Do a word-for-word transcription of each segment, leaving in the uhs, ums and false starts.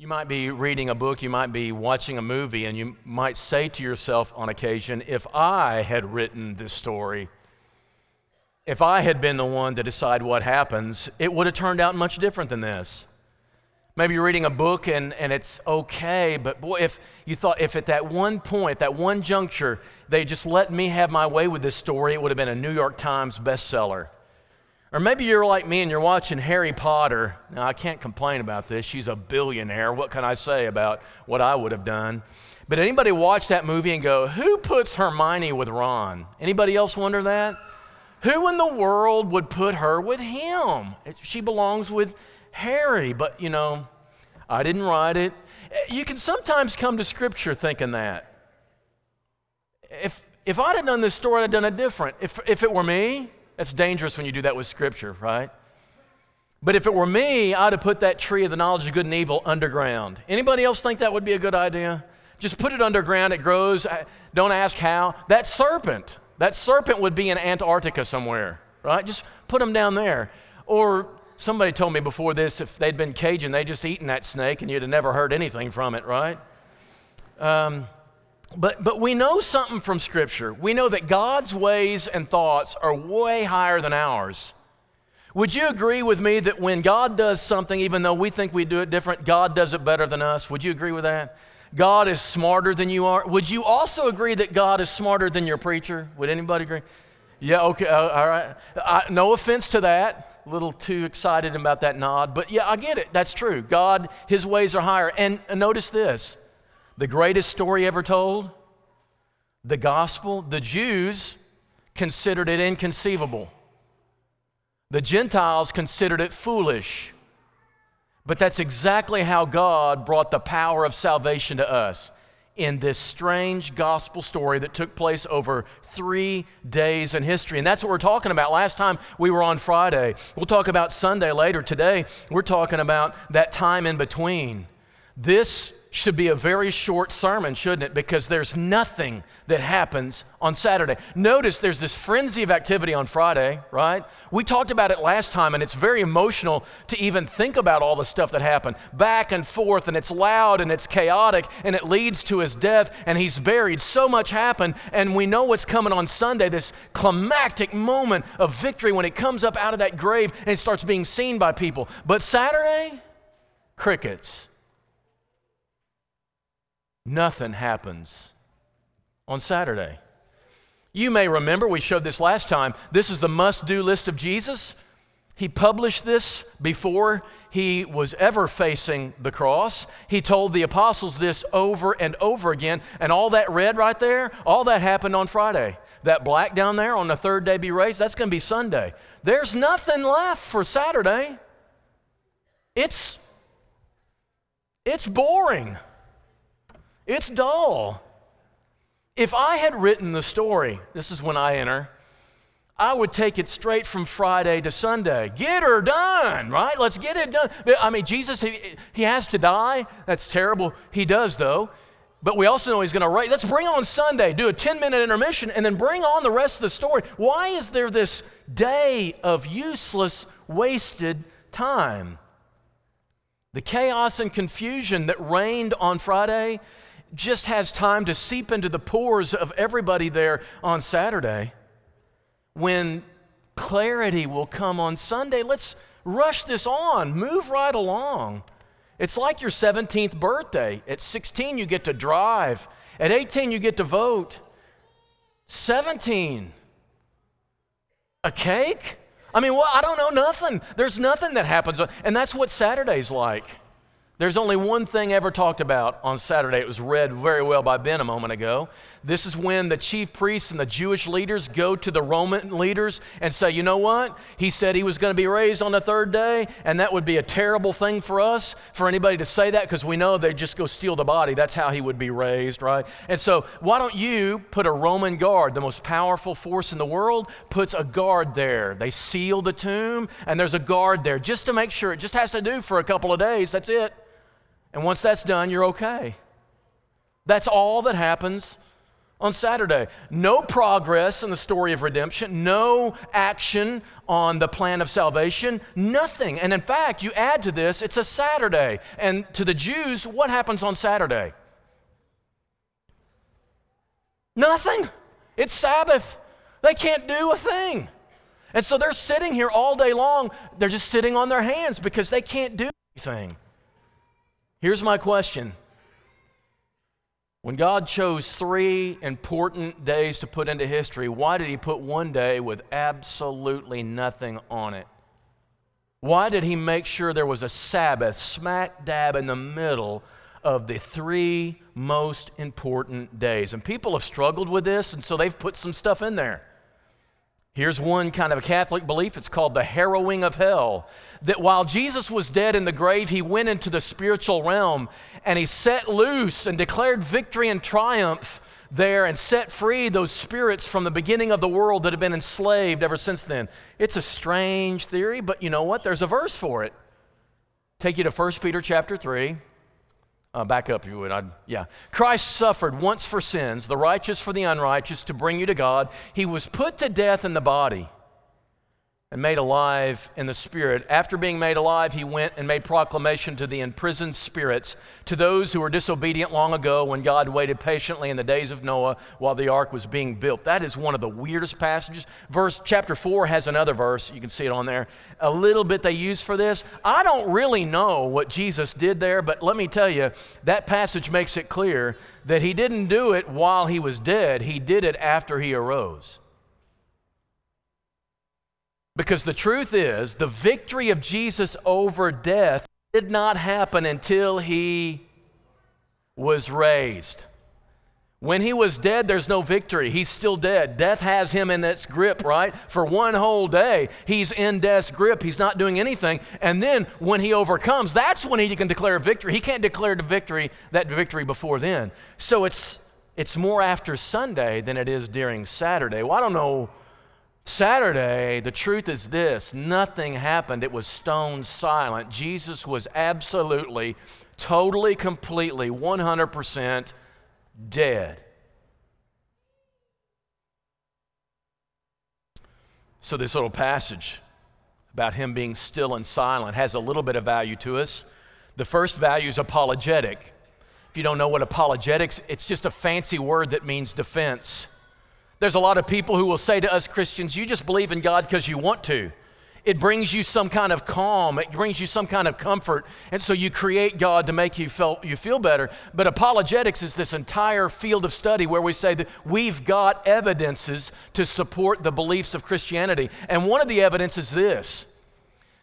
You might be reading a book, you might be watching a movie, and you might say to yourself on occasion, if I had written this story, if I had been the one to decide what happens, it would have turned out much different than this. Maybe you're reading a book and, and it's okay, but boy, if you thought, if at that one point, that one juncture, they just let me have my way with this story, it would have been a New York Times bestseller. Or maybe you're like me and you're watching Harry Potter. Now, I can't complain about this. She's a billionaire. What can I say about what I would have done? But anybody watch that movie and go, who puts Hermione with Ron? Anybody else wonder that? Who in the world would put her with him? She belongs with Harry, but, you know, I didn't write it. You can sometimes come to Scripture thinking that. If if I'd have done this story, I'd have done it different. If if it were me, that's dangerous when you do that with Scripture, right? But if it were me, I'd have put that tree of the knowledge of good and evil underground. Anybody else think that would be a good idea? Just put it underground. It grows. Don't ask how. That serpent. That serpent would be in Antarctica somewhere, right? Just put them down there. Or somebody told me before this, if they'd been Cajun, they'd just eaten that snake and you'd have never heard anything from it, right? Um, but, but we know something from Scripture. We know that God's ways and thoughts are way higher than ours. Would you agree with me that when God does something, even though we think we do it different, God does it better than us? Would you agree with that? God is smarter than you are. Would you also agree that God is smarter than your preacher? Would anybody agree? Yeah, okay, uh, all right. I, no offense to that. A little too excited about that nod. But yeah, I get it. That's true. God, His ways are higher. And notice this. The greatest story ever told, the gospel, the Jews considered it inconceivable. The Gentiles considered it foolish. But that's exactly how God brought the power of salvation to us in this strange gospel story that took place over three days in history. And that's what we're talking about. Last time we were on Friday. We'll talk about Sunday later. Today, we're talking about that time in between. This should be a very short sermon, shouldn't it? Because there's nothing that happens on Saturday. Notice there's this frenzy of activity on Friday, right? We talked about it last time, and it's very emotional to even think about all the stuff that happened. Back and forth, and it's loud, and it's chaotic, and it leads to his death, and he's buried. So much happened, and we know what's coming on Sunday, this climactic moment of victory when it comes up out of that grave, and it starts being seen by people. But Saturday, crickets. Nothing happens on Saturday. You may remember, we showed this last time, this is the must-do list of Jesus. He published this before he was ever facing the cross. He told the apostles this over and over again, and all that red right there, all that happened on Friday. That black down there on the third day be raised, that's going to be Sunday. There's nothing left for Saturday. It's, it's boring. It's dull. If I had written the story, this is when I enter, I would take it straight from Friday to Sunday. Get her done, right? Let's get it done. I mean, Jesus, he, he has to die. That's terrible. He does, though. But we also know he's going to raise. Let's bring on Sunday, do a ten-minute intermission, and then bring on the rest of the story. Why is there this day of useless, wasted time? The chaos and confusion that reigned on Friday just has time to seep into the pores of everybody there on Saturday when clarity will come on Sunday. Let's rush this on. Move right along. It's like your seventeenth birthday. At sixteen, you get to drive. At eighteen, you get to vote. seventeen, a cake? I mean, well, I don't know nothing. There's nothing that happens. And that's what Saturday's like. There's only one thing ever talked about on Saturday. It was read very well by Ben a moment ago. This is when the chief priests and the Jewish leaders go to the Roman leaders and say, you know what? He said he was going to be raised on the third day, and that would be a terrible thing for us, for anybody to say that, because we know they'd just go steal the body. That's how he would be raised, right? And so why don't you put a Roman guard, the most powerful force in the world, puts a guard there. They seal the tomb, and there's a guard there just to make sure. It just has to do for a couple of days. That's it. And once that's done, you're okay. That's all that happens on Saturday. No progress in the story of redemption, no action on the plan of salvation, nothing. And in fact, you add to this, it's a Saturday. And to the Jews, what happens on Saturday? Nothing. It's Sabbath. They can't do a thing. And so they're sitting here all day long. They're just sitting on their hands because they can't do anything. Here's my question. When God chose three important days to put into history, why did he put one day with absolutely nothing on it? Why did he make sure there was a Sabbath smack dab in the middle of the three most important days? And people have struggled with this, and so they've put some stuff in there. Here's one kind of a Catholic belief. It's called the harrowing of hell. That while Jesus was dead in the grave, he went into the spiritual realm and he set loose and declared victory and triumph there and set free those spirits from the beginning of the world that have been enslaved ever since then. It's a strange theory, but you know what? There's a verse for it. Take you to First Peter chapter three. Uh, back up, you would. I'd, yeah. Christ suffered once for sins, the righteous for the unrighteous, to bring you to God. He was put to death in the body and made alive in the spirit. After being made alive, he went and made proclamation to the imprisoned spirits, to those who were disobedient long ago when God waited patiently in the days of Noah while the ark was being built. That is one of the weirdest passages. Verse chapter four has another verse. You can see it on there. A little bit they use for this. I don't really know what Jesus did there, but let me tell you, that passage makes it clear that he didn't do it while he was dead. He did it after he arose. Because the truth is, the victory of Jesus over death did not happen until he was raised. When he was dead, there's no victory. He's still dead. Death has him in its grip, right? For one whole day, he's in death's grip. He's not doing anything. And then when he overcomes, that's when he can declare victory. He can't declare the victory, that victory before then. So it's, it's more after Sunday than it is during Saturday. Well, I don't know. Saturday, the truth is this, nothing happened. It was stone silent. Jesus was absolutely, totally, completely, one hundred percent dead. So this little passage about him being still and silent has a little bit of value to us. The first value is apologetic. If you don't know what apologetics, it's just a fancy word that means defense. There's a lot of people who will say to us Christians, you just believe in God because you want to. It brings you some kind of calm. It brings you some kind of comfort. And so you create God to make you feel, you feel better. But apologetics is this entire field of study where we say that we've got evidences to support the beliefs of Christianity. And one of the evidence is this.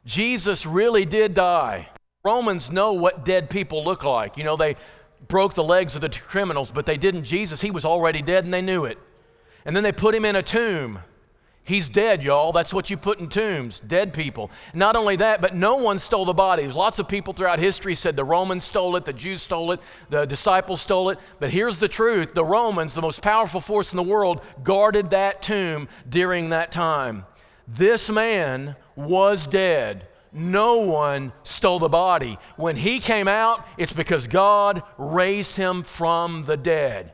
Jesus really did die. Romans know what dead people look like. You know, they broke the legs of the criminals, but they didn't Jesus. He was already dead and they knew it. And then they put him in a tomb. He's dead, y'all. That's what you put in tombs, dead people. Not only that, but no one stole the body. There's lots of people throughout history said the Romans stole it, the Jews stole it, the disciples stole it. But here's the truth. The Romans, the most powerful force in the world, guarded that tomb during that time. This man was dead. No one stole the body. When he came out, it's because God raised him from the dead.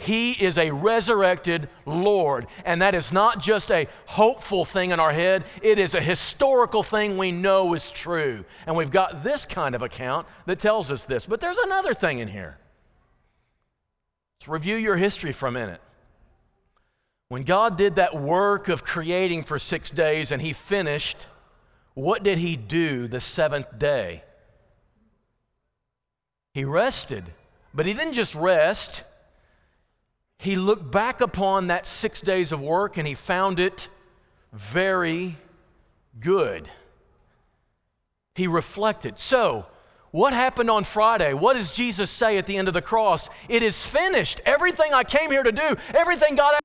He is a resurrected Lord, and that is not just a hopeful thing in our head. It is a historical thing we know is true, and we've got this kind of account that tells us this. But there's another thing in here. Let's review your history for a minute. When God did that work of creating for six days and he finished, what did he do the seventh day? He rested, but he didn't just rest. He looked back upon that six days of work and he found it very good. He reflected. So, what happened on Friday? What does Jesus say at the end of the cross? It is finished. Everything I came here to do, everything God asked me to do,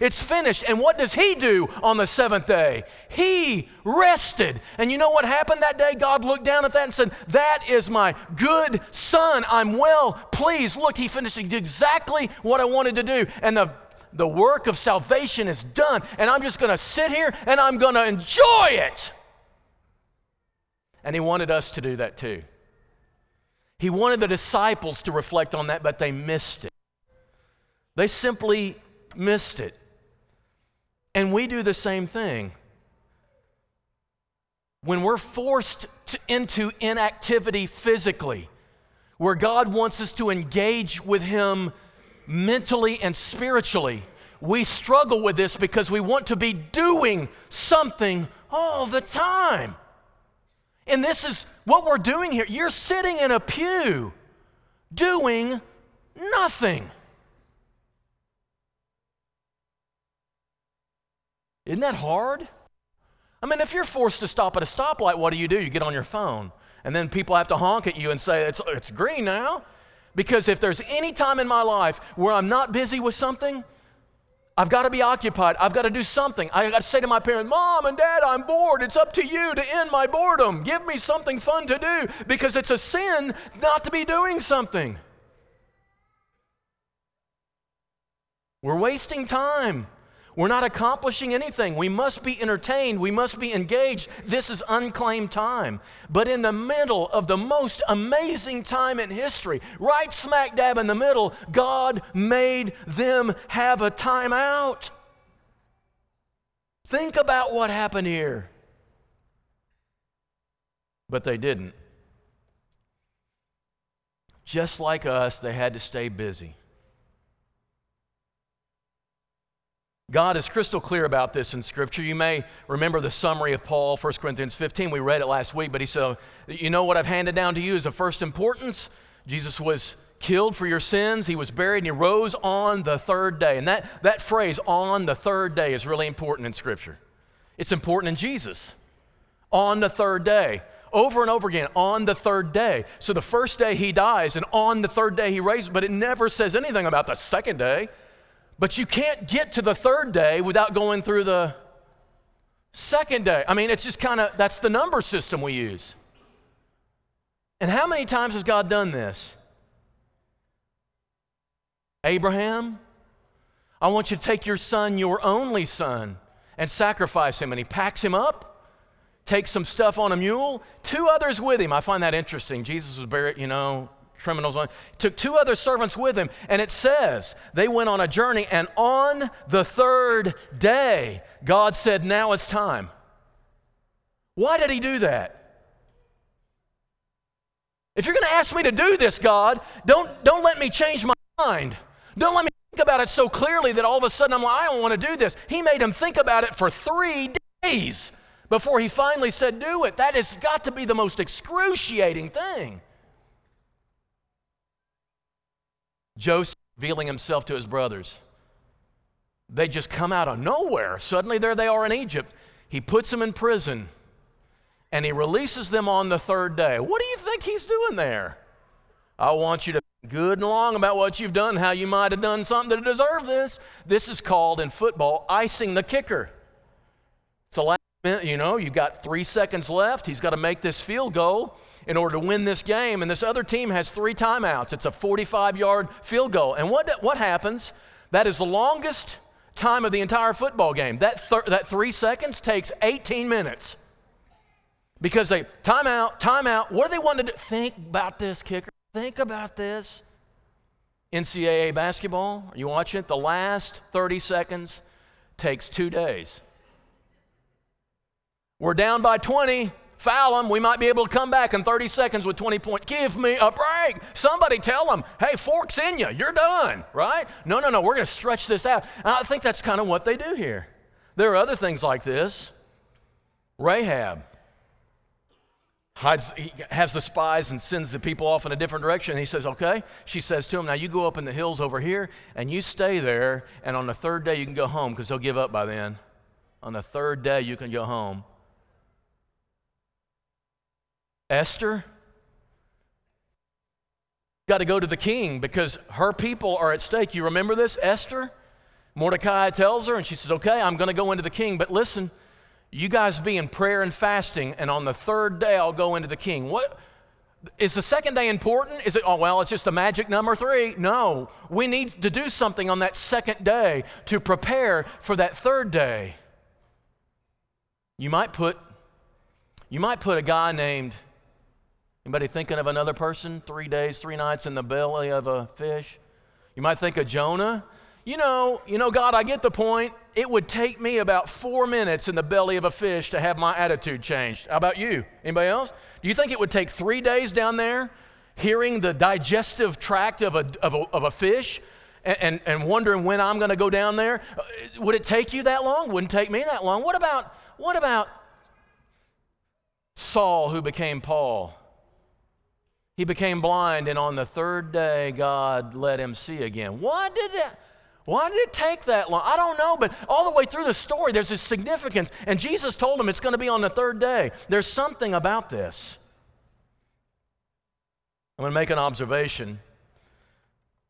it's finished. And what does he do on the seventh day? He rested. And you know what happened that day? God looked down at that and said, that is my good son. I'm well pleased. Look, he finished exactly what I wanted to do. And the, the work of salvation is done. And I'm just going to sit here and I'm going to enjoy it. And he wanted us to do that too. He wanted the disciples to reflect on that, but they missed it. They simply missed it. And we do the same thing. When we're forced to, into inactivity physically, where God wants us to engage with Him mentally and spiritually, we struggle with this because we want to be doing something all the time. And this is what we're doing here. You're sitting in a pew doing nothing. Isn't that hard? I mean, if you're forced to stop at a stoplight, what do you do? You get on your phone. And then people have to honk at you and say, it's, it's green now. Because if there's any time in my life where I'm not busy with something, I've got to be occupied. I've got to do something. I've got to say to my parents, Mom and Dad, I'm bored. It's up to you to end my boredom. Give me something fun to do, because it's a sin not to be doing something. We're wasting time. We're not accomplishing anything. We must be entertained. We must be engaged. This is unclaimed time. But in the middle of the most amazing time in history, right smack dab in the middle, God made them have a time out. Think about what happened here. But they didn't. Just like us, they had to stay busy. God is crystal clear about this in Scripture. You may remember the summary of Paul, First Corinthians fifteen. We read it last week, but he said, you know what I've handed down to you is of first importance. Jesus was killed for your sins. He was buried, and He rose on the third day. And that, that phrase, on the third day, is really important in Scripture. It's important in Jesus. On the third day. Over and over again, on the third day. So the first day He dies, and on the third day He raises, but it never says anything about the second day. But you can't get to the third day without going through the second day. I mean, it's just kind of, that's the number system we use. And how many times has God done this? Abraham, I want you to take your son, your only son, and sacrifice him. And He packs him up, takes some stuff on a mule, two others with him. I find that interesting. Jesus was buried, you know, criminals on. Took two other servants with him, and it says they went on a journey, and on the third day God said, now it's time. Why did He do that? If you're going to ask me to do this, God, don't don't let me change my mind. Don't let me think about it so clearly that all of a sudden I'm like, I don't want to do this. He made him think about it for three days before He finally said, do it. That has got to be the most excruciating thing. Joseph revealing himself to his brothers. They just come out of nowhere. Suddenly there they are in Egypt. He puts them in prison, and He releases them on the third day. What do you think He's doing there? I want you to think good and long about what you've done, how you might have done something to deserve this. This is called in football icing the kicker. It's a last minute, you know, you've got three seconds left. He's got to make this field goal in order to win this game, and this other team has three timeouts. It's a forty-five-yard field goal. And what, what happens? That is the longest time of the entire football game. That, thir- that three seconds takes eighteen minutes. Because they, timeout, timeout. What do they want to do? Think about this, kicker. Think about this. N C double A basketball, are you watching it? The last thirty seconds takes two days. We're down by twenty. Foul them. We might be able to come back in thirty seconds with twenty points. Give me a break. Somebody tell them, hey, fork's in you. You're done, right? No, no, no. We're going to stretch this out. And I think that's kind of what they do here. There are other things like this. Rahab hides, has the spies and sends the people off in a different direction. And he says, okay. She says to him, now you go up in the hills over here and you stay there. And on the third day you can go home, because they'll give up by then. On the third day you can go home. Esther got to go to the king because her people are at stake. You remember this? Esther, Mordecai tells her, and she says, okay, I'm going to go into the king, but listen, you guys be in prayer and fasting, and on the third day I'll go into the king. What? Is the second day important? Is it, oh, well, it's just a magic number three? No, we need to do something on that second day to prepare for that third day. You might put, you might put a guy named... Anybody thinking of another person? Three days, three nights in the belly of a fish? You might think of Jonah. you know, you know, God, I get the point. It would take me about four minutes in the belly of a fish to have my attitude changed. How about you? Anybody else? Do you think it would take three days down there hearing the digestive tract of a, of a, of a fish and, and, and wondering when I'm going to go down there? Would it take you that long? Wouldn't take me that long. What about, what about Saul who became Paul? He became blind, and on the third day, God let him see again. Why did it, why did it take that long? I don't know, but all the way through the story, there's this significance, and Jesus told him it's going to be on the third day. There's something about this. I'm going to make an observation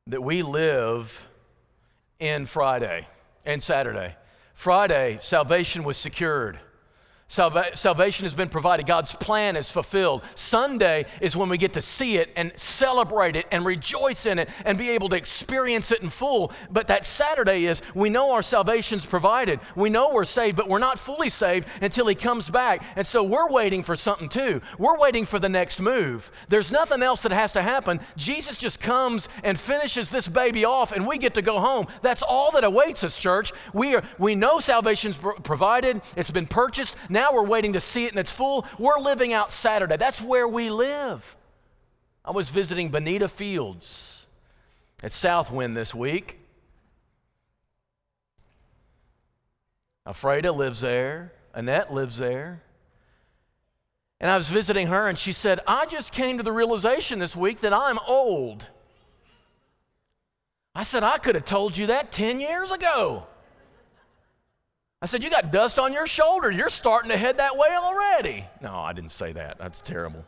that we live in Friday and Saturday. Friday, salvation was secured. Salva- salvation has been provided. God's plan is fulfilled. Sunday is when we get to see it and celebrate it and rejoice in it and be able to experience it in full. But that Saturday is, we know our salvation's provided. We know we're saved, but we're not fully saved until He comes back. And so we're waiting for something too. We're waiting for the next move. There's nothing else that has to happen. Jesus just comes and finishes this baby off, and we get to go home. That's all that awaits us, church. We are, we know salvation's pro- provided. It's been purchased. Now we're waiting to see it in its full. We're living out Saturday. That's where we live. I was visiting Benita Fields at Southwind this week. Alfreda lives there. Annette lives there. And I was visiting her, and she said, I just came to the realization this week that I'm old. I said, I could have told you that ten years ago. I said, you got dust on your shoulder. You're starting to head that way already. No, I didn't say that. That's terrible.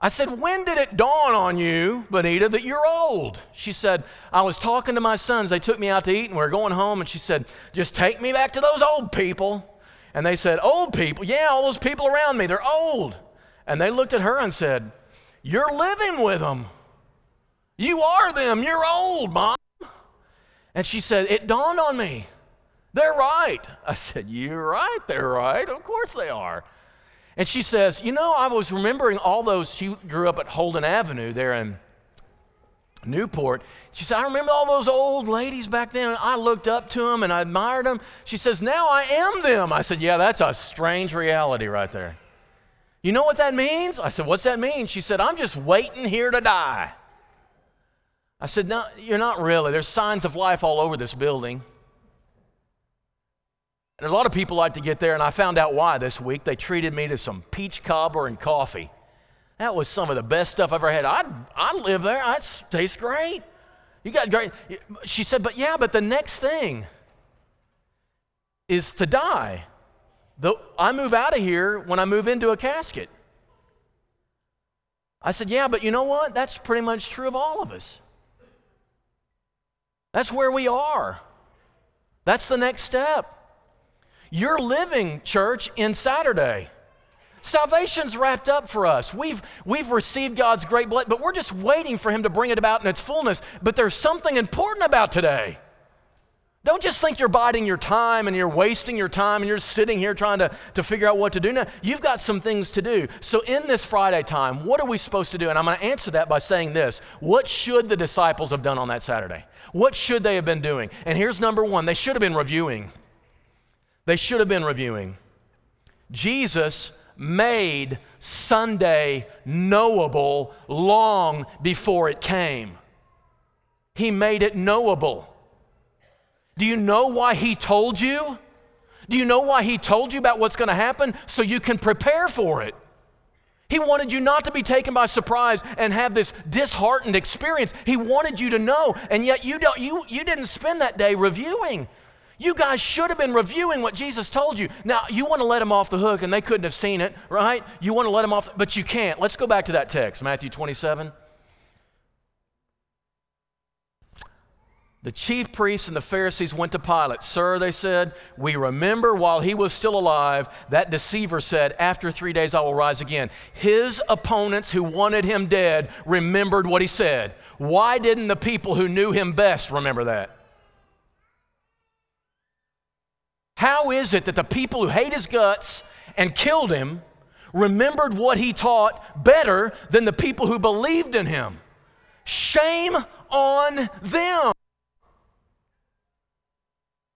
I said, when did it dawn on you, Benita, that you're old? She said, I was talking to my sons. They took me out to eat, and we were going home, and she said, just take me back to those old people. And they said, old people? Yeah, all those people around me, they're old. And they looked at her and said, you're living with them. You are them. You're old, Mom. And she said, it dawned on me. They're right. I said, you're right, they're right. Of course they are. And she says, you know, I was remembering all those, she grew up at Holden Avenue there in Newport. She said, I remember all those old ladies back then, and I looked up to them and I admired them. She says, now I am them. I said, yeah, that's a strange reality right there. You know what that means? I said, what's that mean? She said, I'm just waiting here to die. I said, no, you're not really. There's signs of life all over this building. And a lot of people like to get there, and I found out why this week. They treated me to some peach cobbler and coffee. That was some of the best stuff I've ever had. I I live there. It tastes great. You got great. She said, but yeah, but the next thing is to die. The, I move out of here when I move into a casket. I said, yeah, but you know what? That's pretty much true of all of us. That's where we are. That's the next step. You're living, church, in Saturday. Salvation's wrapped up for us. We've, we've received God's great blessing, but we're just waiting for Him to bring it about in its fullness. But there's something important about today. Don't just think you're biding your time and you're wasting your time and you're sitting here trying to, to figure out what to do. Now, you've got some things to do. So in this Friday time, what are we supposed to do? And I'm going to answer that by saying this. What should the disciples have done on that Saturday? What should they have been doing? And here's number one. They should have been reviewing. They should have been reviewing. Jesus made Sunday knowable long before it came. He made it knowable. Do you know why He told you? Do you know why He told you about what's going to happen? So you can prepare for it. He wanted you not to be taken by surprise and have this disheartened experience. He wanted you to know, and yet you don't. You, you didn't spend that day reviewing. You guys should have been reviewing what Jesus told you. Now, you want to let Him off the hook, and they couldn't have seen it, right? You want to let Him off, but you can't. Let's go back to that text, Matthew twenty-seven. The chief priests and the Pharisees went to Pilate. Sir, they said, we remember while he was still alive, that deceiver said, after three days I will rise again. His opponents who wanted him dead remembered what he said. Why didn't the people who knew him best remember that? How is it that the people who hate his guts and killed him remembered what he taught better than the people who believed in him? Shame on them.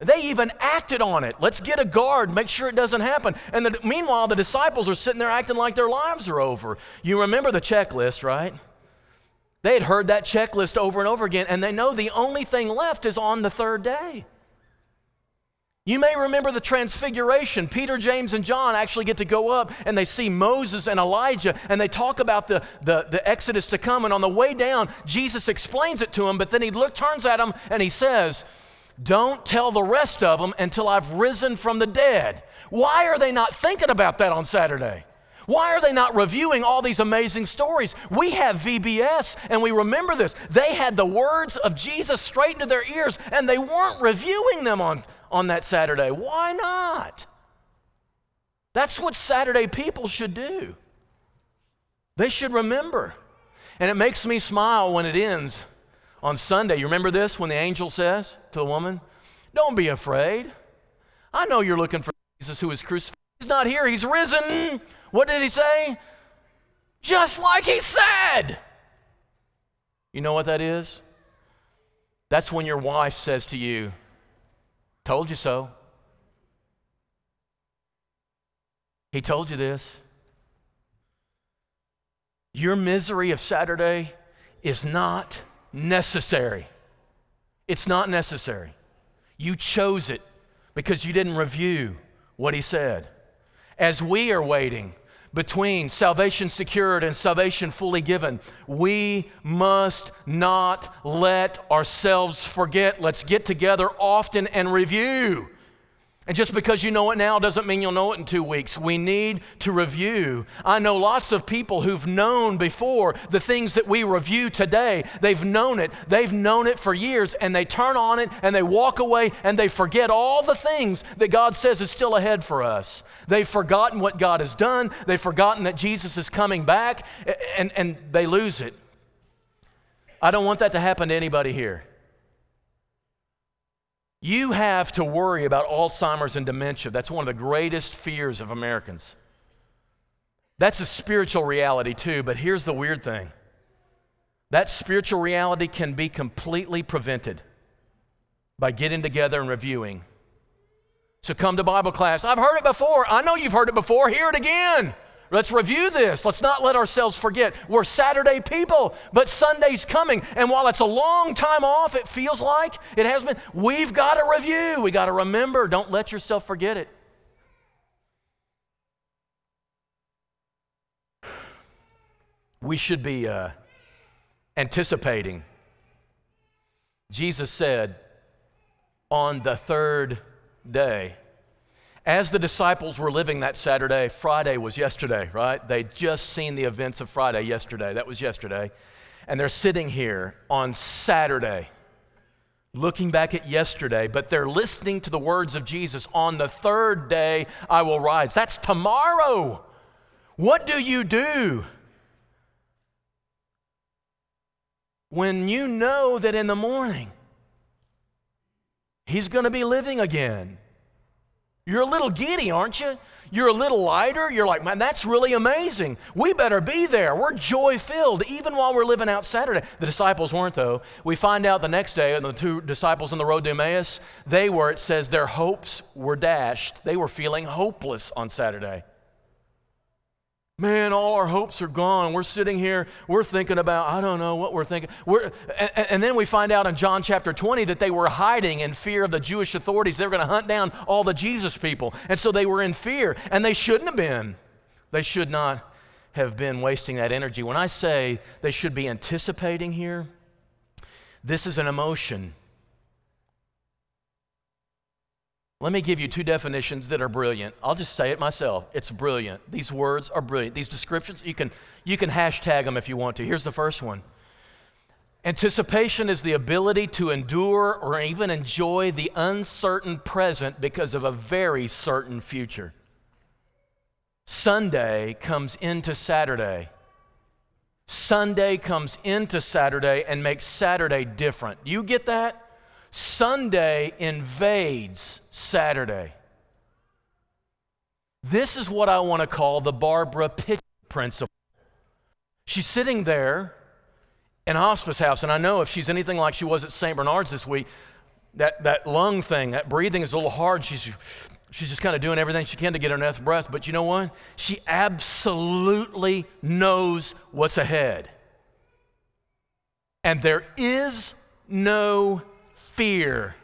They even acted on it. Let's get a guard, make sure it doesn't happen. And the, meanwhile, the disciples are sitting there acting like their lives are over. You remember the checklist, right? They had heard that checklist over and over again, and they know the only thing left is on the third day. You may remember the transfiguration. Peter, James, and John actually get to go up, and they see Moses and Elijah, and they talk about the, the, the Exodus to come. And on the way down, Jesus explains it to them, but then he look, turns at them, and he says, "Don't tell the rest of them until I've risen from the dead." Why are they not thinking about that on Saturday? Why are they not reviewing all these amazing stories? We have V B S, and we remember this. They had the words of Jesus straight into their ears, and they weren't reviewing them on, on that Saturday. Why not? That's what Saturday people should do. They should remember. And it makes me smile when it ends on Sunday. You remember this, when the angel says to the woman, "Don't be afraid. I know you're looking for Jesus who is crucified. He's not here, he's risen." What did he say? Just like he said. You know what that is? That's when your wife says to you, "Told you so. He told you this." Your misery of Saturday is not necessary. It's not necessary. You chose it because you didn't review what he said. As we are waiting between salvation secured and salvation fully given, we must not let ourselves forget. Let's get together often and review. And just because you know it now doesn't mean you'll know it in two weeks. We need to review. I know lots of people who've known before the things that we review today. They've known it. They've known it for years, and they turn on it, and they walk away, and they forget all the things that God says is still ahead for us. They've forgotten what God has done. They've forgotten that Jesus is coming back, and, and they lose it. I don't want that to happen to anybody here. You have to worry about Alzheimer's and dementia. That's one of the greatest fears of Americans. That's a spiritual reality too, but here's the weird thing. That spiritual reality can be completely prevented by getting together and reviewing. So come to Bible class. I've heard it before. I know you've heard it before. Hear it again. Let's review this. Let's not let ourselves forget. We're Saturday people, but Sunday's coming. And while it's a long time off, it feels like it has been, we've got to review. We've got to remember. Don't let yourself forget it. We should be uh, anticipating. Jesus said, on the third day, as the disciples were living that Saturday, Friday was yesterday, right? They'd just seen the events of Friday yesterday. That was yesterday. And they're sitting here on Saturday, looking back at yesterday, but they're listening to the words of Jesus, "On the third day I will rise." That's tomorrow. What do you do when you know that in the morning he's going to be living again? You're a little giddy, aren't you? You're a little lighter. You're like, man, that's really amazing. We better be there. We're joy-filled even while we're living out Saturday. The disciples weren't, though. We find out the next day, and the two disciples on the road to Emmaus, they were, it says, their hopes were dashed. They were feeling hopeless on Saturday. Man, all our hopes are gone. We're sitting here, we're thinking about, I don't know what we're thinking. We're, and, and then we find out in John chapter twenty that they were hiding in fear of the Jewish authorities. They were going to hunt down all the Jesus people. And so they were in fear, and they shouldn't have been. They should not have been wasting that energy. When I say they should be anticipating here, this is an emotion. Let me give you two definitions that are brilliant. I'll just say it myself. It's brilliant. These words are brilliant. These descriptions, you can, you can hashtag them if you want to. Here's the first one. Anticipation is the ability to endure or even enjoy the uncertain present because of a very certain future. Sunday comes into Saturday. Sunday comes into Saturday and makes Saturday different. You get that? Sunday invades Saturday. This is what I want to call the Barbara Pitcher principle. She's sitting there in a hospice house, and I know if she's anything like she was at Saint Bernard's this week, that that lung thing, that breathing is a little hard. She's she's just kind of doing everything she can to get her enough breath. But you know what? She absolutely knows what's ahead. And there is no fear,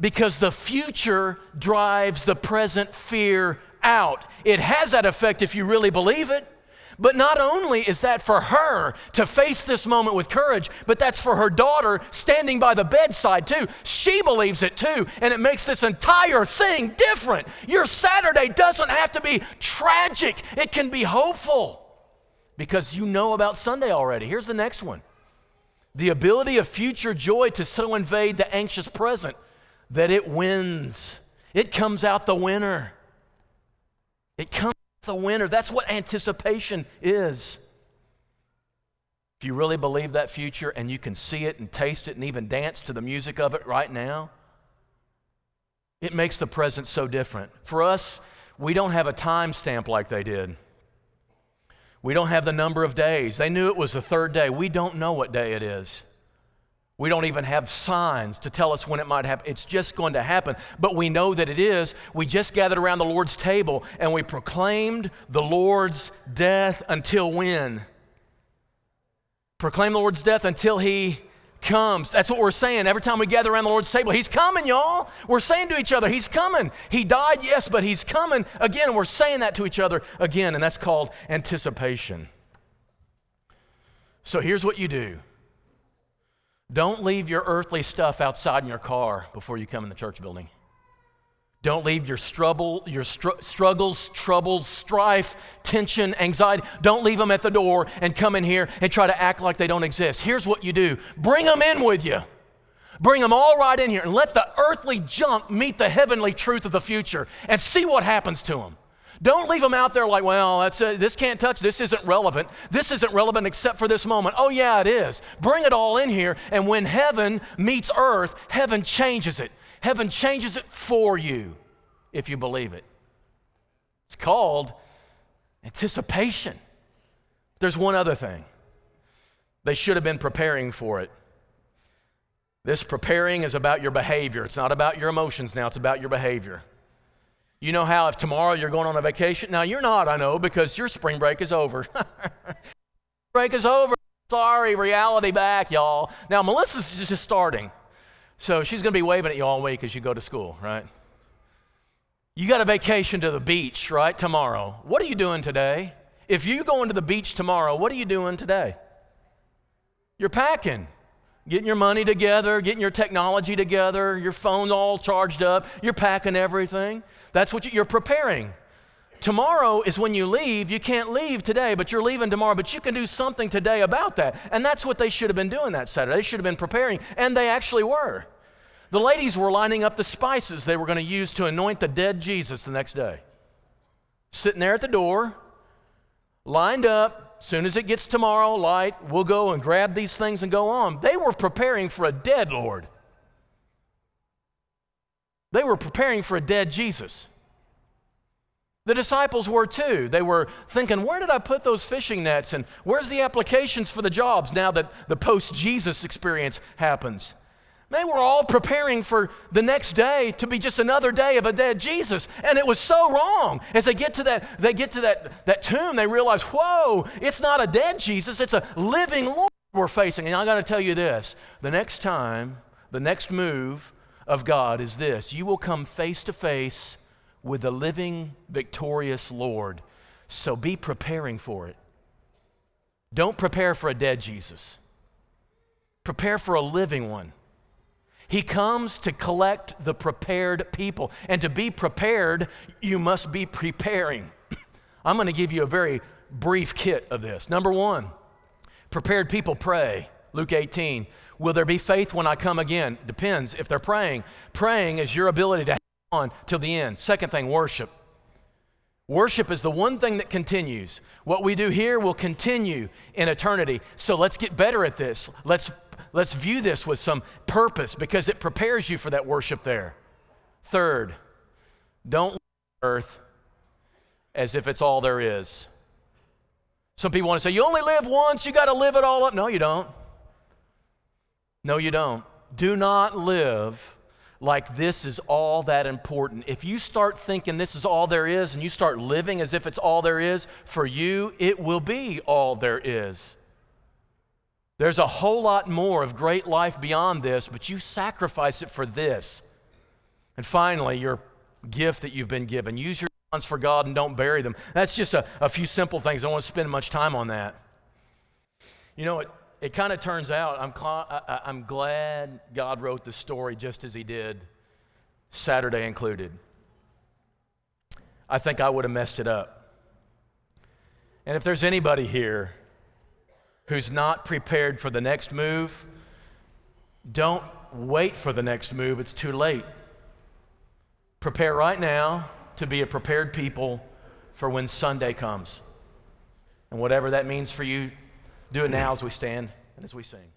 because the future drives the present fear out. It has that effect if you really believe it. But not only is that for her to face this moment with courage, but that's for her daughter standing by the bedside too. She believes it too, and it makes this entire thing different. Your Saturday doesn't have to be tragic. It can be hopeful because you know about Sunday already. Here's the next one. The ability of future joy to so invade the anxious present that it wins. It comes out the winner. It comes out the winner. That's what anticipation is. If you really believe that future and you can see it and taste it and even dance to the music of it right now, it makes the present so different. For us, we don't have a time stamp like they did. We don't have the number of days. They knew it was the third day. We don't know what day it is. We don't even have signs to tell us when it might happen. It's just going to happen. But we know that it is. We just gathered around the Lord's table and we proclaimed the Lord's death until when? Proclaim the Lord's death until he comes. That's what we're saying. Every time we gather around the Lord's table, he's coming, y'all. We're saying to each other, he's coming. He died, yes, but he's coming again. We're saying that to each other again, and that's called anticipation. So here's what you do. Don't leave your earthly stuff outside in your car before you come in the church building. Don't leave your struggle, your str- struggles, troubles, strife, tension, anxiety. Don't leave them at the door and come in here and try to act like they don't exist. Here's what you do. Bring them in with you. Bring them all right in here and let the earthly junk meet the heavenly truth of the future and see what happens to them. Don't leave them out there like, well, that's a, this can't touch, this isn't relevant. This isn't relevant except for this moment. Oh yeah, it is. Bring it all in here, and when heaven meets earth, heaven changes it. Heaven changes it for you if you believe it. It's called anticipation. There's one other thing. They should have been preparing for it. This preparing is about your behavior. It's not about your emotions now, it's about your behavior. You know how if tomorrow you're going on a vacation? Now, you're not, I know, because your spring break is over. Spring break is over. Sorry, reality back, y'all. Now, Melissa's just starting, so she's going to be waving at you all week as you go to school, right? You got a vacation to the beach, right, tomorrow. What are you doing today? If you're going to the beach tomorrow, what are you doing today? You're packing. Getting your money together, getting your technology together, your phone all charged up, you're packing everything. That's what you, you're preparing. Tomorrow is when you leave. You can't leave today, but you're leaving tomorrow, but you can do something today about that. And that's what they should have been doing that Saturday. They should have been preparing, and they actually were. The ladies were lining up the spices they were going to use to anoint the dead Jesus the next day. Sitting there at the door, lined up. Soon as it gets tomorrow light, we'll go and grab these things and go on. They were preparing for a dead Lord. They were preparing for a dead Jesus. The disciples were too. They were thinking, where did I put those fishing nets, and where's the applications for the jobs now that the post-Jesus experience happens? They were all preparing for the next day to be just another day of a dead Jesus. And it was so wrong. As they get to that, they get to that, that tomb, they realize, whoa, it's not a dead Jesus, it's a living Lord we're facing. And I gotta tell you this, the next time, the next move of God is this: you will come face to face with the living, victorious Lord. So be preparing for it. Don't prepare for a dead Jesus. Prepare for a living one. He comes to collect the prepared people. And to be prepared, you must be preparing. I'm going to give you a very brief kit of this. Number one, prepared people pray. Luke eighteen, will there be faith when I come again? Depends if they're praying. Praying is your ability to hang on till the end. Second thing, worship. Worship is the one thing that continues. What we do here will continue in eternity. So let's get better at this. Let's Let's view this with some purpose because it prepares you for that worship there. Third, don't look at earth as if it's all there is. Some people want to say, you only live once, you got to live it all up. No, you don't. No, you don't. do not live like this is all that important. If you start thinking this is all there is and you start living as if it's all there is, for you, it will be all there is. There's a whole lot more of great life beyond this, but you sacrifice it for this. And finally, your gift that you've been given. Use your talents for God and don't bury them. That's just a, a few simple things. I don't want to spend much time on that. You know, it, it kind of turns out, I'm, cl- I, I'm glad God wrote the story just as he did, Saturday included. I think I would have messed it up. And if there's anybody here who's not prepared for the next move, don't wait for the next move. It's too late. Prepare right now to be a prepared people for when Sunday comes. And whatever that means for you, do it now as we stand and as we sing.